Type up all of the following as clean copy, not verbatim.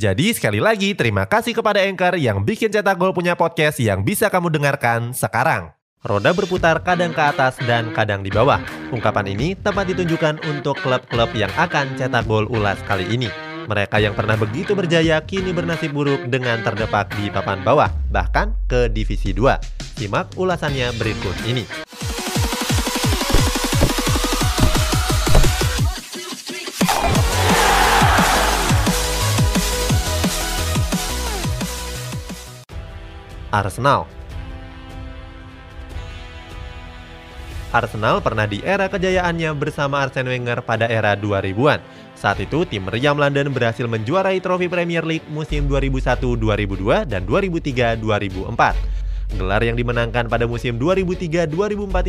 Jadi sekali lagi terima kasih kepada Anchor yang bikin Cetak Gol punya podcast yang bisa kamu dengarkan sekarang. Roda berputar kadang ke atas dan kadang di bawah. Ungkapan ini tepat ditunjukkan untuk klub-klub yang akan Cetak Gol ulas kali ini. Mereka yang pernah begitu berjaya kini bernasib buruk dengan terdepak di papan bawah, bahkan ke divisi 2. Simak ulasannya berikut ini. Arsenal pernah di era kejayaannya bersama Arsene Wenger pada era 2000-an. Saat itu, tim meriam London berhasil menjuarai trofi Premier League musim 2001-2002 dan 2003-2004. Gelar yang dimenangkan pada musim 2003-2004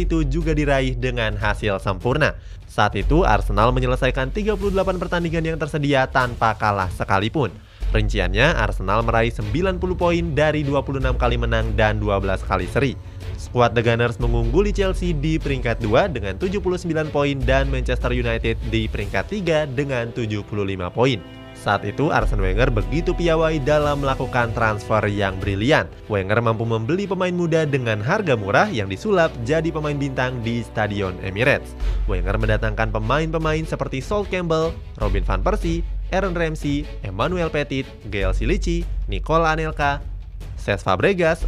itu juga diraih dengan hasil sempurna. Saat itu, Arsenal menyelesaikan 38 pertandingan yang tersedia tanpa kalah sekalipun. Rinciannya, Arsenal meraih 90 poin dari 26 kali menang dan 12 kali seri. Skuad The Gunners mengungguli Chelsea di peringkat 2 dengan 79 poin dan Manchester United di peringkat 3 dengan 75 poin. Saat itu, Arsene Wenger begitu piawai dalam melakukan transfer yang brilian. Wenger mampu membeli pemain muda dengan harga murah yang disulap jadi pemain bintang di Stadion Emirates. Wenger mendatangkan pemain-pemain seperti Sol Campbell, Robin van Persie, Aaron Ramsey, Emmanuel Petit, Gael Clichy, Nicolas Anelka, Cesc Fabregas,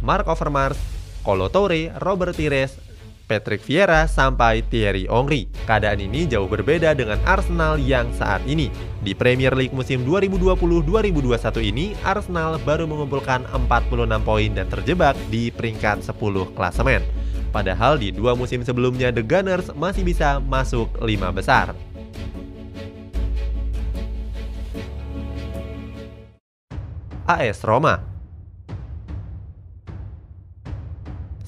Mark Overmars, Kolo Toure, Robert Pires, Patrick Vieira, sampai Thierry Henry. Keadaan ini jauh berbeda dengan Arsenal yang saat ini. Di Premier League musim 2020-2021 ini, Arsenal baru mengumpulkan 46 poin dan terjebak di peringkat 10 klasemen. Padahal di 2 musim sebelumnya The Gunners masih bisa masuk 5 besar. AS Roma.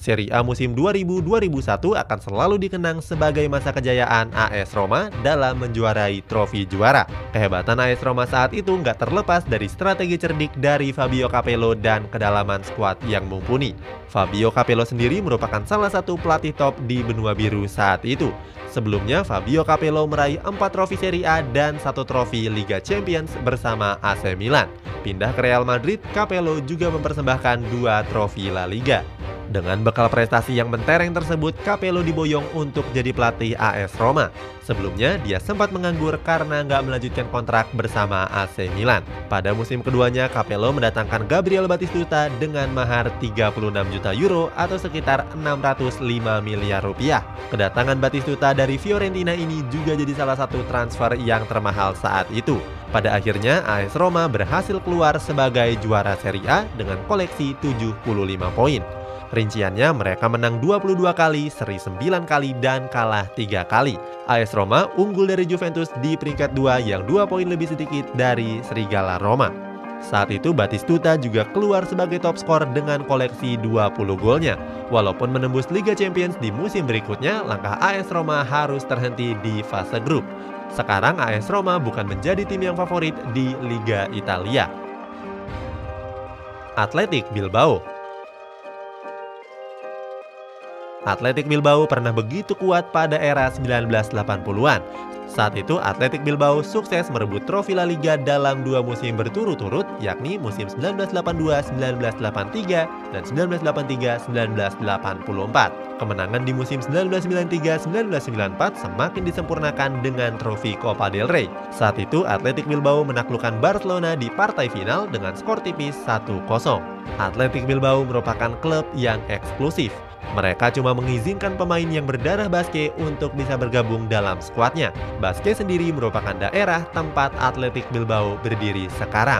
Serie A musim 2000-2001 akan selalu dikenang sebagai masa kejayaan AS Roma dalam menjuarai trofi juara. Kehebatan AS Roma saat itu nggak terlepas dari strategi cerdik dari Fabio Capello dan kedalaman skuad yang mumpuni. Fabio Capello sendiri merupakan salah satu pelatih top di benua biru saat itu. Sebelumnya, Fabio Capello meraih 4 trofi Serie A dan 1 trofi Liga Champions bersama AC Milan. Pindah ke Real Madrid, Capello juga mempersembahkan 2 trofi La Liga. Dengan bekal prestasi yang mentereng tersebut, Capello diboyong untuk jadi pelatih AS Roma. Sebelumnya, dia sempat menganggur karena nggak melanjutkan kontrak bersama AC Milan. Pada musim keduanya, Capello mendatangkan Gabriel Batistuta dengan mahar 36 juta euro atau sekitar 605 miliar rupiah. Kedatangan Batistuta dari Fiorentina ini juga jadi salah satu transfer yang termahal saat itu. Pada akhirnya, AS Roma berhasil keluar sebagai juara Serie A dengan koleksi 75 poin. Rinciannya, mereka menang 22 kali, seri 9 kali, dan kalah 3 kali. AS Roma unggul dari Juventus di peringkat 2 yang 2 poin lebih sedikit dari Serigala Roma. Saat itu, Batistuta juga keluar sebagai top skor dengan koleksi 20 golnya. Walaupun menembus Liga Champions di musim berikutnya, langkah AS Roma harus terhenti di fase grup. Sekarang AS Roma bukan menjadi tim yang favorit di Liga Italia. Athletic Bilbao. Athletic Bilbao pernah begitu kuat pada era 1980-an. Saat itu, Athletic Bilbao sukses merebut trofi La Liga dalam 2 musim berturut-turut, yakni musim 1982-1983 dan 1983-1984. Kemenangan di musim 1993-1994 semakin disempurnakan dengan trofi Copa del Rey. Saat itu, Athletic Bilbao menaklukkan Barcelona di partai final dengan skor tipis 1-0. Athletic Bilbao merupakan klub yang eksklusif. Mereka cuma mengizinkan pemain yang berdarah Basque untuk bisa bergabung dalam skuadnya. Basque sendiri merupakan daerah tempat Athletic Bilbao berdiri sekarang.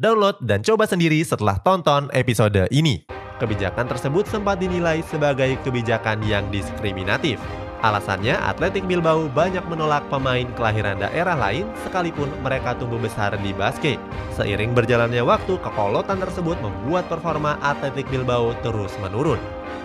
Download dan coba sendiri setelah tonton episode ini. Kebijakan tersebut sempat dinilai sebagai kebijakan yang diskriminatif. Alasannya, Athletic Bilbao banyak menolak pemain kelahiran daerah lain sekalipun mereka tumbuh besar di Basque. Seiring berjalannya waktu, kekolotan tersebut membuat performa Athletic Bilbao terus menurun.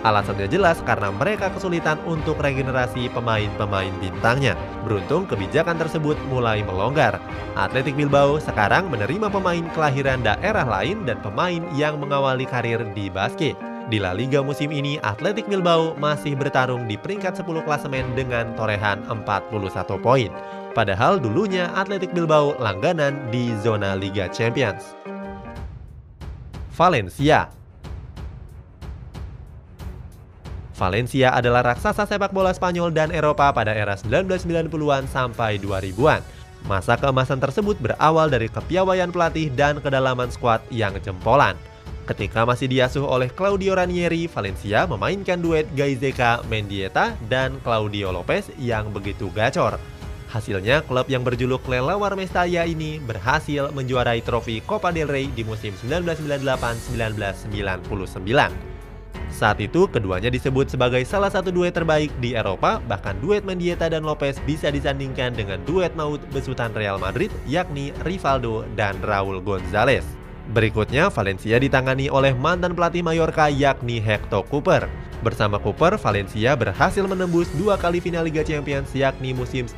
Alasannya jelas karena mereka kesulitan untuk regenerasi pemain-pemain bintangnya. Beruntung kebijakan tersebut mulai melonggar. Athletic Bilbao sekarang menerima pemain kelahiran daerah lain dan pemain yang mengawali karir di Basque. Di La Liga musim ini, Athletic Bilbao masih bertarung di peringkat 10 klasemen dengan torehan 41 poin. Padahal dulunya Athletic Bilbao langganan di zona Liga Champions. Valencia adalah raksasa sepak bola Spanyol dan Eropa pada era 1990-an sampai 2000-an. Masa keemasan tersebut berawal dari kepiawaian pelatih dan kedalaman skuad yang jempolan. Ketika masih diasuh oleh Claudio Ranieri, Valencia memainkan duet Gaizka Mendieta dan Claudio Lopez yang begitu gacor. Hasilnya, klub yang berjuluk Lelawar Mestalla ini berhasil menjuarai trofi Copa del Rey di musim 1998-1999. Saat itu, keduanya disebut sebagai salah satu duet terbaik di Eropa, bahkan duet Mendieta dan Lopez bisa disandingkan dengan duet maut besutan Real Madrid, yakni Rivaldo dan Raul Gonzalez. Berikutnya, Valencia ditangani oleh mantan pelatih Mallorca yakni Héctor Cúper. Bersama Cúper, Valencia berhasil menembus dua kali final Liga Champions yakni musim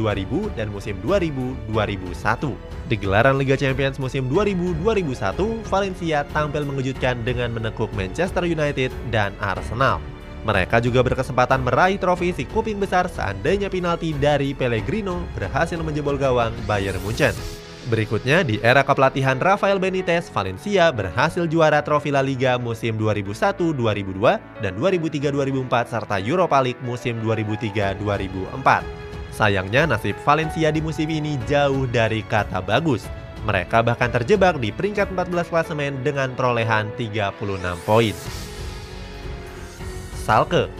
1999-2000 dan musim 2000-2001. Di gelaran Liga Champions musim 2000-2001, Valencia tampil mengejutkan dengan menekuk Manchester United dan Arsenal. Mereka juga berkesempatan meraih trofi si kuping besar seandainya penalti dari Pellegrino berhasil menjebol gawang Bayern Munchen. Berikutnya, di era kepelatihan Rafael Benitez, Valencia berhasil juara trofi La Liga musim 2001-2002 dan 2003-2004 serta Europa League musim 2003-2004. Sayangnya, nasib Valencia di musim ini jauh dari kata bagus. Mereka bahkan terjebak di peringkat 14 klasemen dengan perolehan 36 poin. Salke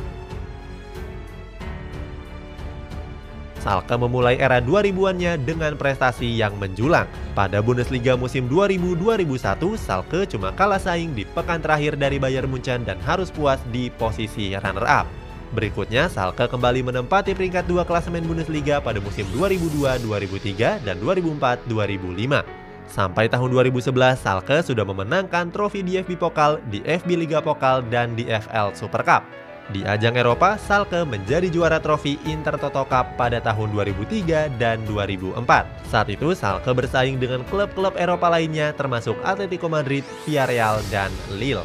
memulai era 2000-annya dengan prestasi yang menjulang. Pada Bundesliga musim 2000-2001, Salke cuma kalah saing di pekan terakhir dari Bayern Munchen dan harus puas di posisi runner-up. Berikutnya, Salke kembali menempati peringkat 2 klasemen Bundesliga pada musim 2002-2003 dan 2004-2005. Sampai tahun 2011, Salke sudah memenangkan trofi DFB Pokal, DFB Liga Pokal, dan DFL Super Cup. Di ajang Eropa, Salke menjadi juara trofi Intertoto Cup pada tahun 2003 dan 2004. Saat itu, Salke bersaing dengan klub-klub Eropa lainnya termasuk Atletico Madrid, Villarreal, dan Lille.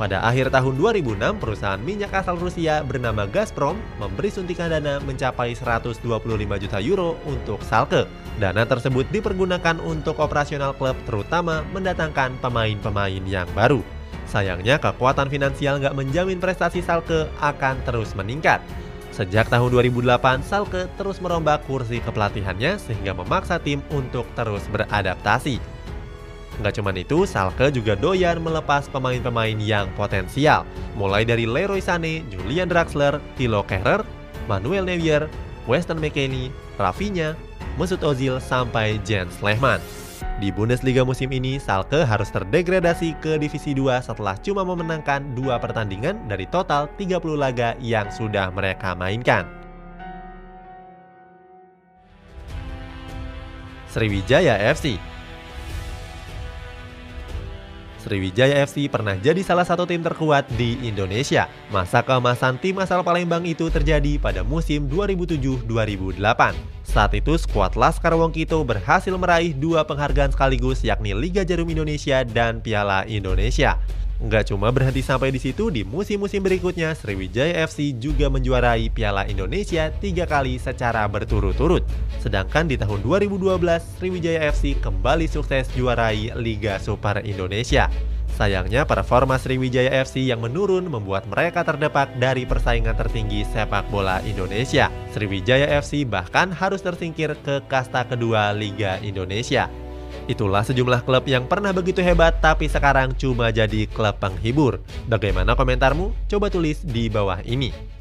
Pada akhir tahun 2006, perusahaan minyak asal Rusia bernama Gazprom memberi suntikan dana mencapai 125 juta euro untuk Salke. Dana tersebut dipergunakan untuk operasional klub, terutama mendatangkan pemain-pemain yang baru. Sayangnya, kekuatan finansial nggak menjamin prestasi Salke akan terus meningkat. Sejak tahun 2008, Salke terus merombak kursi kepelatihannya sehingga memaksa tim untuk terus beradaptasi. Nggak cuma itu, Salke juga doyan melepas pemain-pemain yang potensial. Mulai dari Leroy Sané, Julian Draxler, Thilo Kehrer, Manuel Neuer, Weston McKennie, Rafinha, Mesut Ozil, sampai Jens Lehmann. Di Bundesliga musim ini, Salke harus terdegradasi ke Divisi 2 setelah cuma memenangkan 2 pertandingan dari total 30 laga yang sudah mereka mainkan. Sriwijaya FC. Sriwijaya FC pernah jadi salah satu tim terkuat di Indonesia. Masa keemasan tim asal Palembang itu terjadi pada musim 2007-2008. Saat itu, skuad Laskar Wongkito berhasil meraih 2 penghargaan sekaligus yakni Liga Jarum Indonesia dan Piala Indonesia. Nggak cuma berhenti sampai di situ, di musim-musim berikutnya Sriwijaya FC juga menjuarai Piala Indonesia 3 kali secara berturut-turut. Sedangkan di tahun 2012, Sriwijaya FC kembali sukses juarai Liga Super Indonesia. Sayangnya, performa Sriwijaya FC yang menurun membuat mereka terdepak dari persaingan tertinggi sepak bola Indonesia. Sriwijaya FC bahkan harus tersingkir ke kasta kedua Liga Indonesia. Itulah sejumlah klub yang pernah begitu hebat tapi sekarang cuma jadi klub penghibur. Bagaimana komentarmu? Coba tulis di bawah ini.